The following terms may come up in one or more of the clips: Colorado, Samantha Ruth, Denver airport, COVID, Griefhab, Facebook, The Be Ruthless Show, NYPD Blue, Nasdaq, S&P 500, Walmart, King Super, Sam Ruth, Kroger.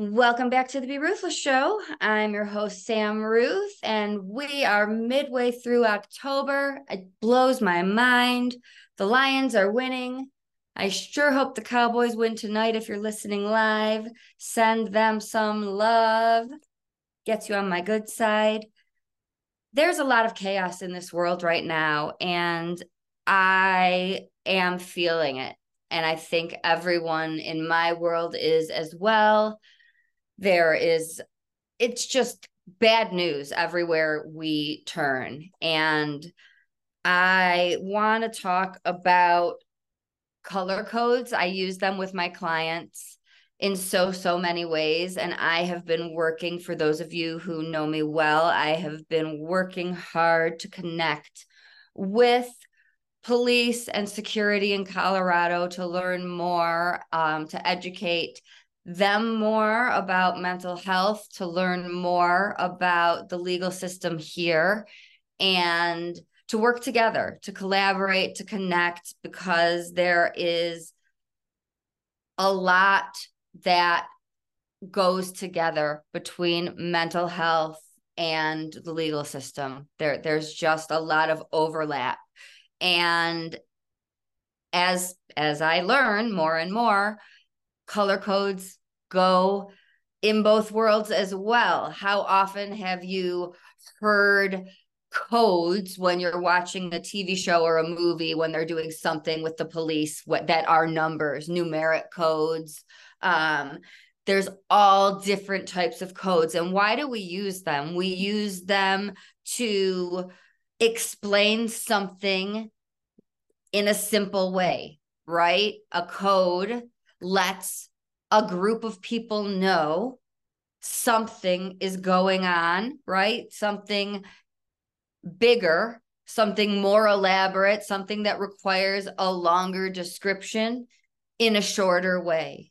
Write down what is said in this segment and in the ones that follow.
Welcome back to the Be Ruthless Show. I'm your host, Sam Ruth, and we are midway through October. It blows my mind. The Lions are winning. I sure hope the Cowboys win tonight. If you're listening live, send them some love. Gets you on my good side. There's a lot of chaos in this world right now, and I am feeling it. And I think everyone in my world is as well. It's just bad news everywhere we turn. And I want to talk about color codes. I use them with my clients in so many ways. And I have been working, for those of you who know me well, I have been working hard to connect with police and security in Colorado to learn more, to educate them more about mental health, to learn more about the legal system here, and to work together, to collaborate, to connect, because there is a lot that goes together between mental health and the legal system. There's just a lot of overlap. And as I learn more and more, color codes go in both worlds as well. How often have you heard codes when you're watching a TV show or a movie, when they're doing something with the police that are numbers, numeric codes? There's all different types of codes. And why do we use them? We use them to explain something in a simple way, right? A code lets a group of people know something is going on, right? Something bigger, something more elaborate, something that requires a longer description in a shorter way,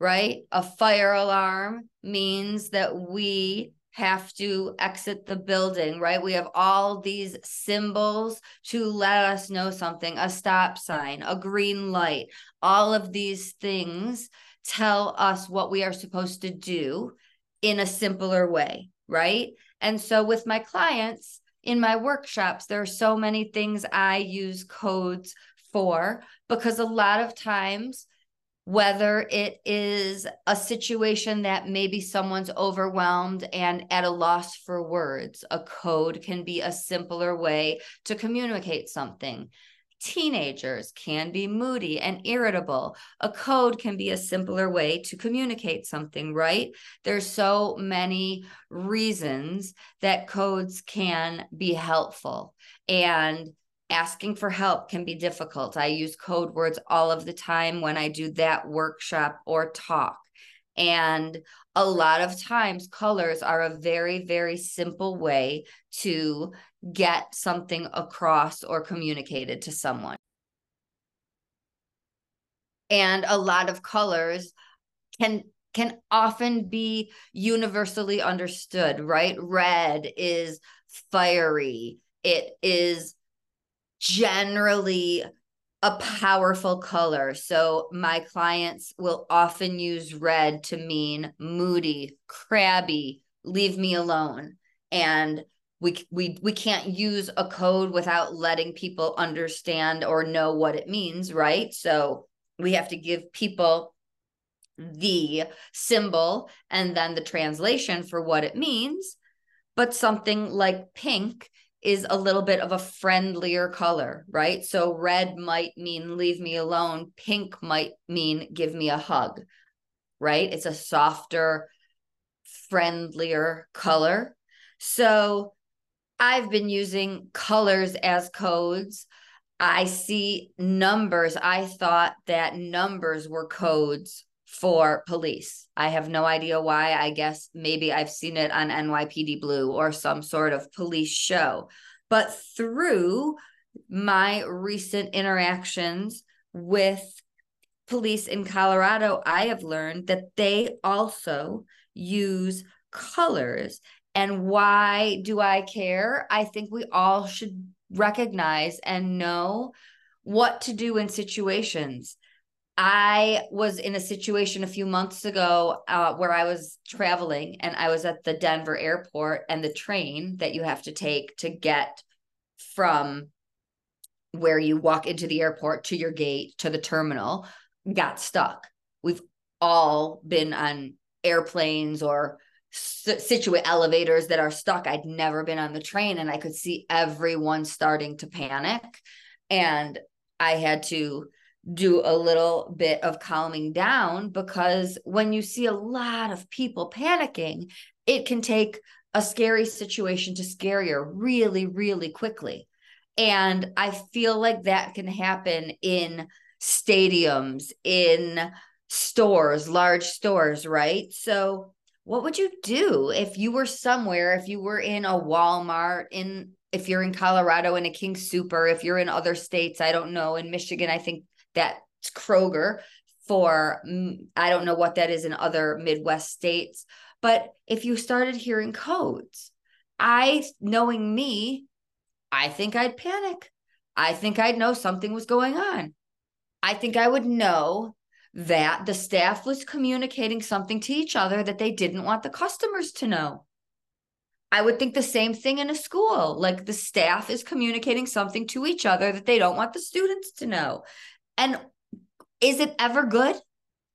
right? A fire alarm means that we have to exit the building, right? We have all these symbols to let us know something, a stop sign, a green light. All of these things tell us what we are supposed to do in a simpler way, right? And so with my clients in my workshops, there are so many things I use codes for, because a lot of times, whether it is a situation that maybe someone's overwhelmed and at a loss for words, a code can be a simpler way to communicate something. Teenagers can be moody and irritable. A code can be a simpler way to communicate something, right? There's so many reasons that codes can be helpful, and asking for help can be difficult. I use code words all of the time when I do that workshop or talk. And a lot of times, colors are a very, very simple way to get something across or communicated to someone. And a lot of colors can often be universally understood, right? Red is fiery. It is generally a powerful color. So my clients will often use red to mean moody, crabby, leave me alone. And we can't use a code without letting people understand or know what it means, right? So we have to give people the symbol and then the translation for what it means. But something like pink is a little bit of a friendlier color, right? So red might mean leave me alone. Pink might mean give me a hug, right? It's a softer, friendlier color. So I've been using colors as codes. I see numbers. I thought that numbers were codes for police. I have no idea why. I guess maybe I've seen it on NYPD Blue or some sort of police show. But through my recent interactions with police in Colorado, I have learned that they also use colors. And why do I care? I think we all should recognize and know what to do in situations. I was in a situation a few months ago where I was traveling, and I was at the Denver airport, and the train that you have to take to get from where you walk into the airport to your gate to the terminal got stuck. We've all been on airplanes or elevators that are stuck. I'd never been on the train, and I could see everyone starting to panic, and I had to do a little bit of calming down, because when you see a lot of people panicking, it can take a scary situation to scarier really, really quickly. And I feel like that can happen in stadiums, in stores, large stores, right? So what would you do if you were somewhere, if you were in a Walmart, if you're in Colorado in a King Super, if you're in other states, I don't know, in Michigan, I think that's Kroger for, I don't know what that is in other Midwest states. But if you started hearing codes, knowing me, I think I'd panic. I think I'd know something was going on. I think I would know that the staff was communicating something to each other that they didn't want the customers to know. I would think the same thing in a school, like the staff is communicating something to each other that they don't want the students to know. And is it ever good?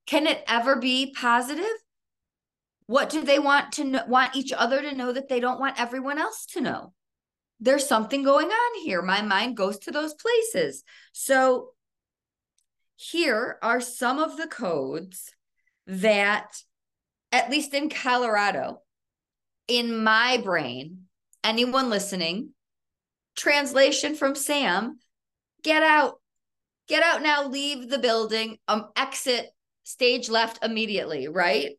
Can it ever be positive? What do they want each other to know that they don't want everyone else to know? There's something going on here. My mind goes to those places. So here are some of the codes that, at least in Colorado, in my brain, anyone listening, translation from Sam, get out now, leave the building, exit, stage left immediately, right?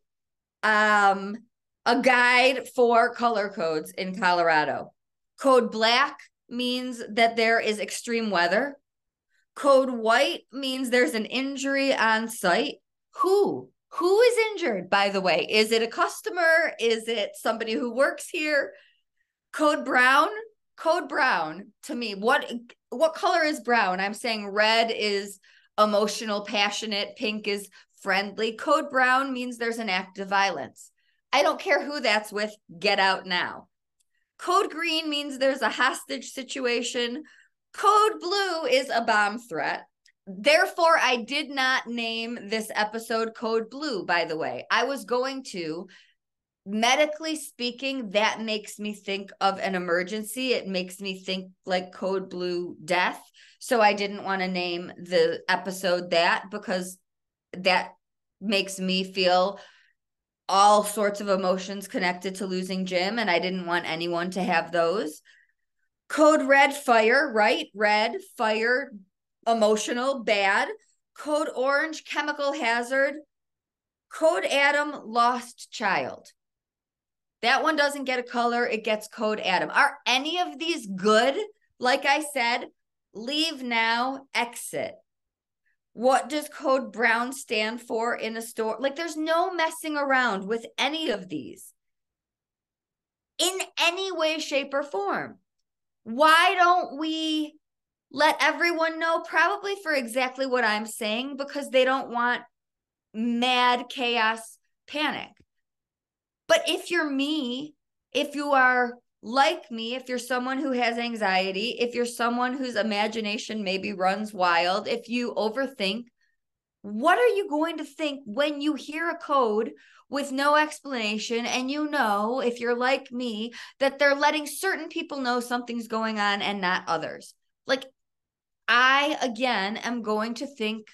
A guide for color codes in Colorado. Code black means that there is extreme weather. Code white means there's an injury on site. Who is injured, by the way? Is it a customer? Is it somebody who works here? Code brown to me. What color is brown? I'm saying red is emotional, passionate. Pink is friendly. Code brown means there's an act of violence. I don't care who that's with. Get out now. Code green means there's a hostage situation. Code blue is a bomb threat. Therefore, I did not name this episode Code Blue, by the way. I was going to. Medically speaking, that makes me think of an emergency. It makes me think like Code Blue death. So I didn't want to name the episode that, because that makes me feel all sorts of emotions connected to losing Jim, and I didn't want anyone to have those. Code red, fire, right? Red, fire, emotional, bad. Code orange, chemical hazard. Code Adam, lost child. That one doesn't get a color. It gets Code Adam. Are any of these good? Like I said, leave now, exit. What does Code Brown stand for in a store? Like, there's no messing around with any of these in any way, shape, or form. Why don't we let everyone know, probably for exactly what I'm saying, because they don't want mad chaos panic. But if you're me, if you are like me, if you're someone who has anxiety, if you're someone whose imagination maybe runs wild, if you overthink, what are you going to think when you hear a code with no explanation? And you know, if you're like me, that they're letting certain people know something's going on and not others. Like, I, again, am going to think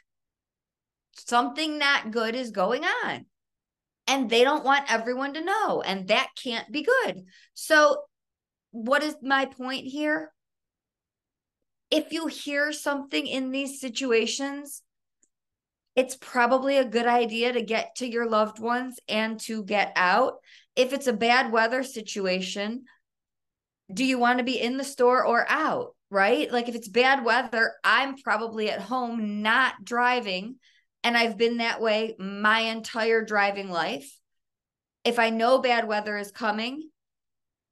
something not good is going on, and they don't want everyone to know, and that can't be good. So what is my point here? If you hear something in these situations, it's probably a good idea to get to your loved ones and to get out. If it's a bad weather situation, do you want to be in the store or out? right? Like if it's bad weather, I'm probably at home not driving. And I've been that way my entire driving life. If I know bad weather is coming,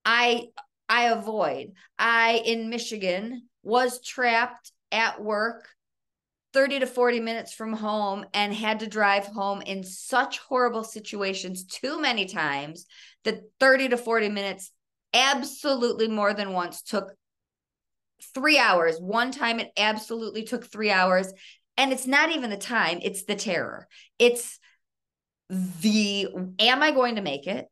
I avoid. I, in Michigan, was trapped at work 30 to 40 minutes from home and had to drive home in such horrible situations too many times that 30 to 40 minutes absolutely more than once took 3 hours. One time it absolutely took 3 hours. And it's not even the time, it's the terror. It's the, am I going to make it?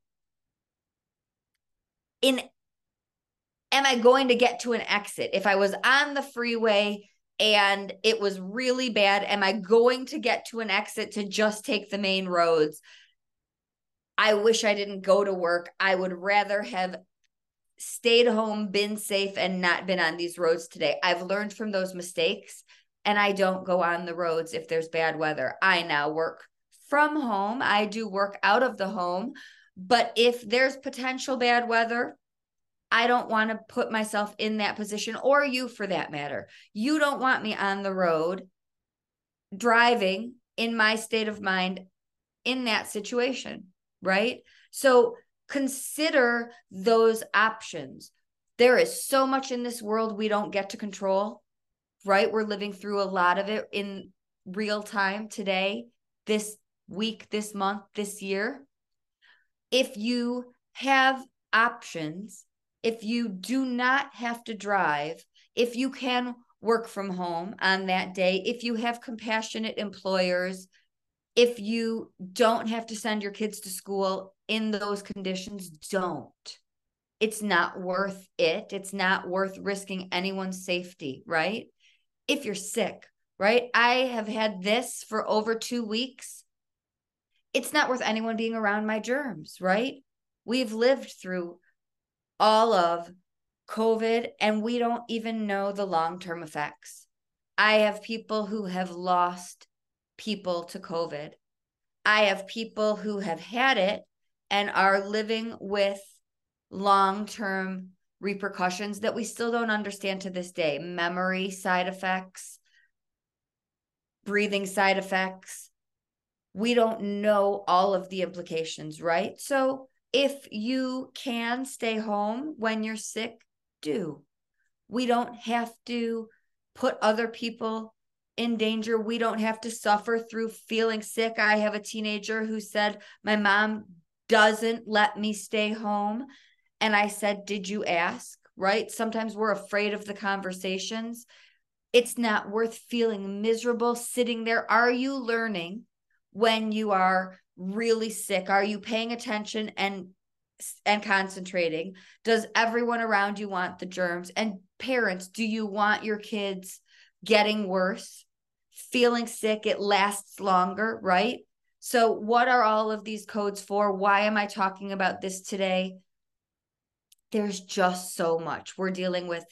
Am I going to get to an exit? If I was on the freeway and it was really bad, am I going to get to an exit to just take the main roads? I wish I didn't go to work. I would rather have stayed home, been safe, and not been on these roads today. I've learned from those mistakes. And I don't go on the roads if there's bad weather. I now work from home. I do work out of the home. But if there's potential bad weather, I don't want to put myself in that position, or you for that matter. You don't want me on the road driving in my state of mind in that situation, right? So consider those options. There is so much in this world we don't get to control. Right? We're living through a lot of it in real time today, this week, this month, this year. If you have options, if you do not have to drive, if you can work from home on that day, if you have compassionate employers, if you don't have to send your kids to school in those conditions, don't. It's not worth it. It's not worth risking anyone's safety, right? If you're sick, right? I have had this for over 2 weeks. It's not worth anyone being around my germs, right? We've lived through all of COVID and we don't even know the long-term effects. I have people who have lost people to COVID. I have people who have had it and are living with long-term repercussions that we still don't understand to this day. Memory side effects, breathing side effects. We don't know all of the implications, right? So if you can stay home when you're sick, do. We don't have to put other people in danger. We don't have to suffer through feeling sick. I have a teenager who said, my mom doesn't let me stay home. And I said, did you ask, right? Sometimes we're afraid of the conversations. It's not worth feeling miserable sitting there. Are you learning when you are really sick? Are you paying attention and concentrating? Does everyone around you want the germs? And parents, do you want your kids getting worse, feeling sick? It lasts longer, right? So what are all of these codes for? Why am I talking about this today? There's just so much. We're dealing with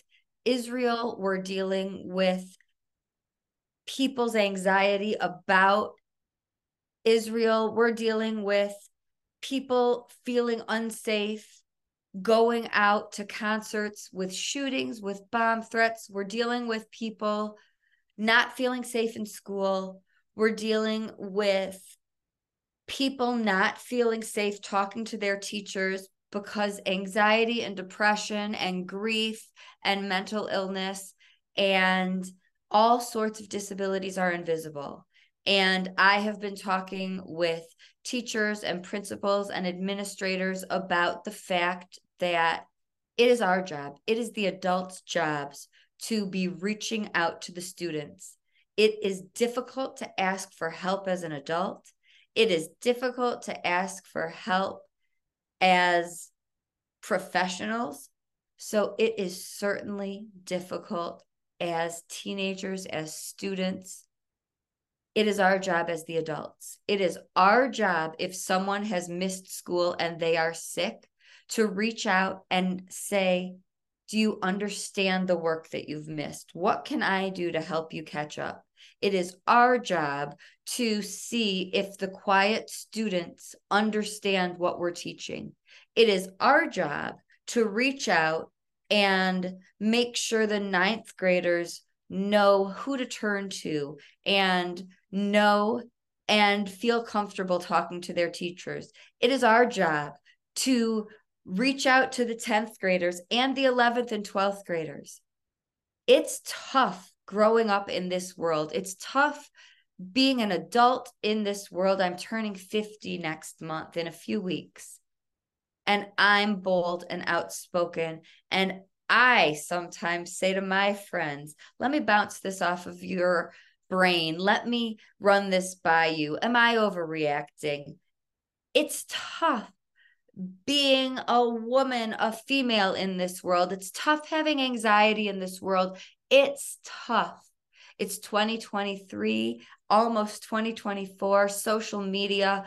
Israel. We're dealing with people's anxiety about Israel. We're dealing with people feeling unsafe, going out to concerts with shootings, with bomb threats. We're dealing with people not feeling safe in school. We're dealing with people not feeling safe talking to their teachers, because anxiety and depression and grief and mental illness and all sorts of disabilities are invisible. And I have been talking with teachers and principals and administrators about the fact that it is our job. It is the adults' jobs to be reaching out to the students. It is difficult to ask for help as an adult. It is difficult to ask for help as professionals. So it is certainly difficult as teenagers, as students. It is our job as the adults. It is our job, if someone has missed school and they are sick, to reach out and say, do you understand the work that you've missed? What can I do to help you catch up? It is our job to see if the quiet students understand what we're teaching. It is our job to reach out and make sure the ninth graders know who to turn to and know and feel comfortable talking to their teachers. It is our job to reach out to the 10th graders and the 11th and 12th graders. It's tough growing up in this world. It's tough being an adult in this world. I'm turning 50 next month in a few weeks. And I'm bold and outspoken. And I sometimes say to my friends, let me bounce this off of your brain. Let me run this by you. Am I overreacting? It's tough being a woman, a female in this world. It's tough having anxiety in this world. It's tough. It's 2023, almost 2024. Social media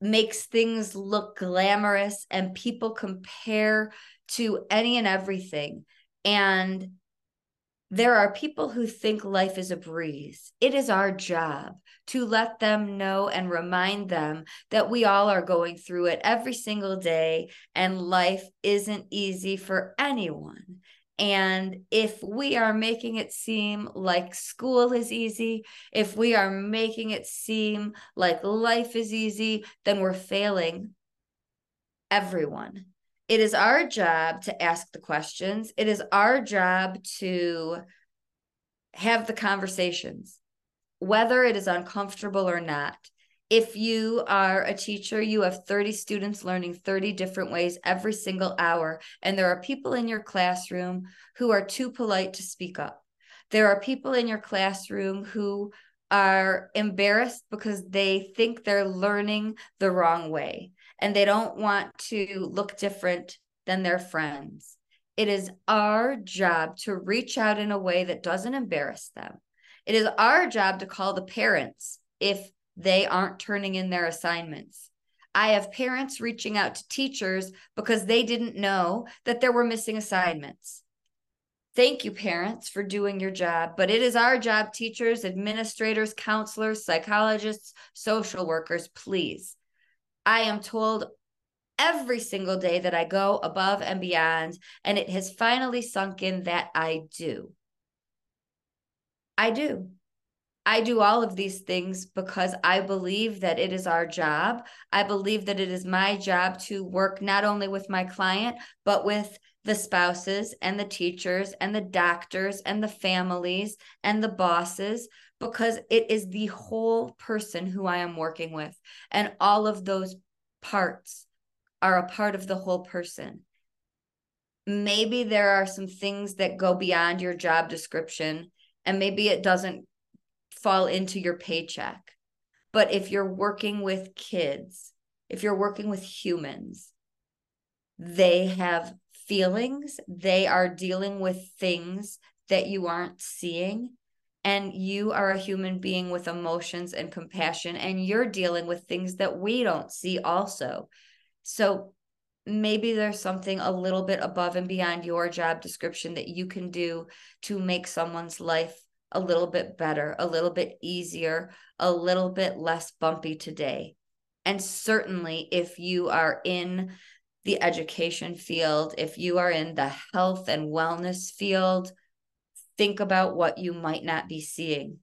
makes things look glamorous and people compare to any and everything. And there are people who think life is a breeze. It is our job to let them know and remind them that we all are going through it every single day, and life isn't easy for anyone. And if we are making it seem like school is easy, if we are making it seem like life is easy, then we're failing everyone. It is our job to ask the questions. It is our job to have the conversations, whether it is uncomfortable or not. If you are a teacher, you have 30 students learning 30 different ways every single hour. And there are people in your classroom who are too polite to speak up. There are people in your classroom who are embarrassed because they think they're learning the wrong way and they don't want to look different than their friends. It is our job to reach out in a way that doesn't embarrass them. It is our job to call the parents if they aren't turning in their assignments. I have parents reaching out to teachers because they didn't know that there were missing assignments. Thank you, parents, for doing your job, but it is our job, teachers, administrators, counselors, psychologists, social workers, please. I am told every single day that I go above and beyond, and it has finally sunk in that I do. I do. I do all of these things because I believe that it is our job. I believe that it is my job to work not only with my client, but with the spouses and the teachers and the doctors and the families and the bosses, because it is the whole person who I am working with. And all of those parts are a part of the whole person. Maybe there are some things that go beyond your job description, and maybe it doesn't fall into your paycheck. But if you're working with kids, if you're working with humans, they have feelings, they are dealing with things that you aren't seeing, and you are a human being with emotions and compassion, and you're dealing with things that we don't see also. So maybe there's something a little bit above and beyond your job description that you can do to make someone's life a little bit better, a little bit easier, a little bit less bumpy today. And certainly if you are in the education field, if you are in the health and wellness field, think about what you might not be seeing.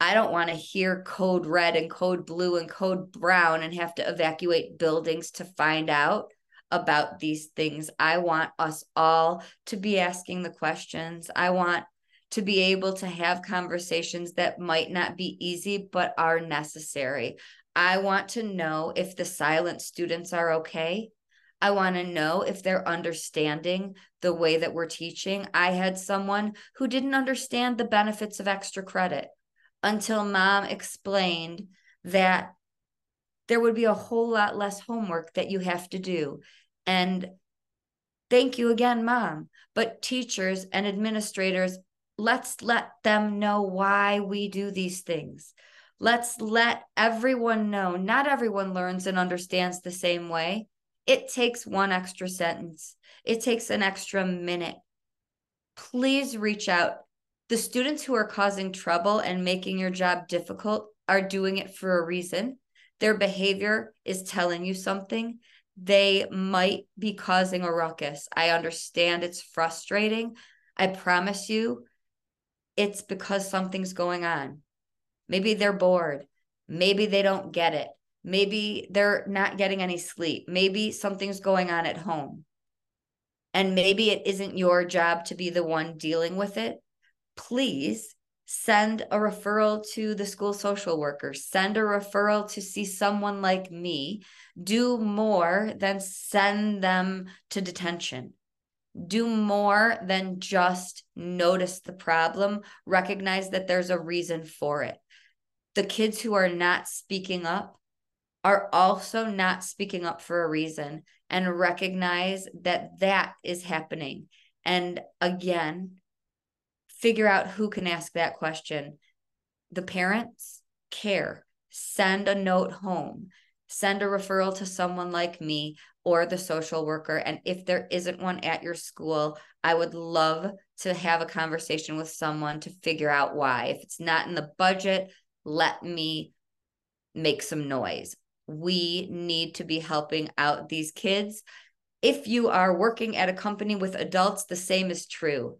I don't want to hear code red and code blue and code brown and have to evacuate buildings to find out about these things. I want us all to be asking the questions. I want to be able to have conversations that might not be easy, but are necessary. I want to know if the silent students are okay. I want to know if they're understanding the way that we're teaching. I had someone who didn't understand the benefits of extra credit until mom explained that there would be a whole lot less homework that you have to do. And thank you again, mom. But teachers and administrators, let's let them know why we do these things. Let's let everyone know. Not everyone learns and understands the same way. It takes one extra sentence. It takes an extra minute. Please reach out. The students who are causing trouble and making your job difficult are doing it for a reason. Their behavior is telling you something. they might be causing a ruckus. I understand it's frustrating. I promise you, it's because something's going on. Maybe they're bored. Maybe they don't get it. Maybe they're not getting any sleep. Maybe something's going on at home. And maybe it isn't your job to be the one dealing with it. Please send a referral to the school social worker. Send a referral to see someone like me. Do more than send them to detention. Do more than just notice the problem. Recognize that there's a reason for it. The kids who are not speaking up are also not speaking up for a reason, and recognize that that is happening. And again, figure out who can ask that question. The parents care. Send a note home. Send a referral to someone like me or the social worker. And if there isn't one at your school, I would love to have a conversation with someone to figure out why. If it's not in the budget, let me make some noise. We need to be helping out these kids. If you are working at a company with adults, the same is true.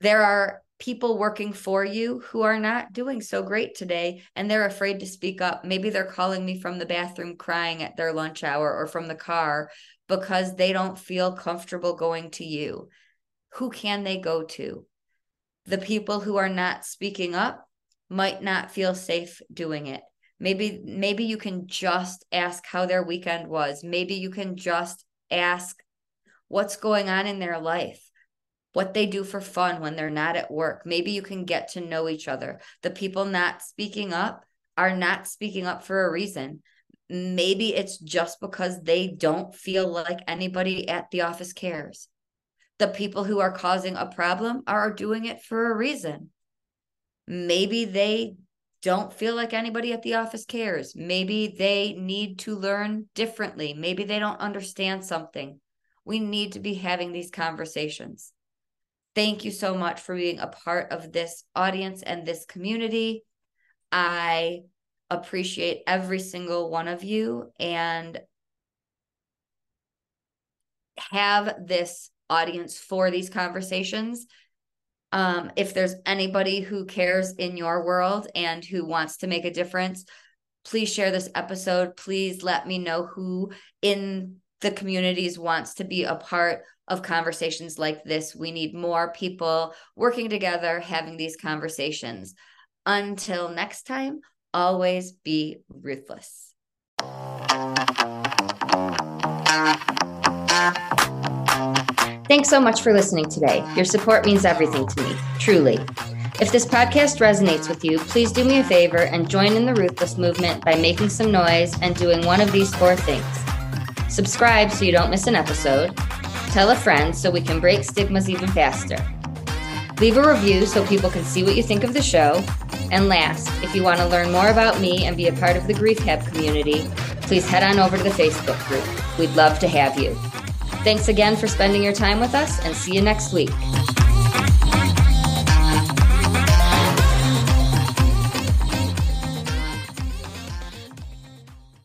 There are people working for you who are not doing so great today, and they're afraid to speak up. Maybe they're calling me from the bathroom crying at their lunch hour or from the car because they don't feel comfortable going to you. Who can they go to? The people who are not speaking up might not feel safe doing it. Maybe you can just ask how their weekend was. Maybe you can just ask what's going on in their life, what they do for fun when they're not at work. Maybe you can get to know each other. The people not speaking up are not speaking up for a reason. Maybe it's just because they don't feel like anybody at the office cares. The people who are causing a problem are doing it for a reason. Maybe they don't feel like anybody at the office cares. Maybe they need to learn differently. Maybe they don't understand something. We need to be having these conversations. Thank you so much for being a part of this audience and this community. I appreciate every single one of you, and have this audience for these conversations. If there's anybody who cares in your world and who wants to make a difference, please share this episode. Please let me know who in the communities wants to be a part of conversations like this. We need more people working together, having these conversations. Until next time, always be ruthless. Thanks so much for listening today. Your support means everything to me, truly. If this podcast resonates with you, please do me a favor and join in the Ruthless movement by making some noise and doing one of these four things. Subscribe so you don't miss an episode. Tell a friend so we can break stigmas even faster. Leave a review so people can see what you think of the show. And last, if you want to learn more about me and be a part of the Griefhab community, please head on over to the Facebook group. We'd love to have you. Thanks again for spending your time with us, and see you next week.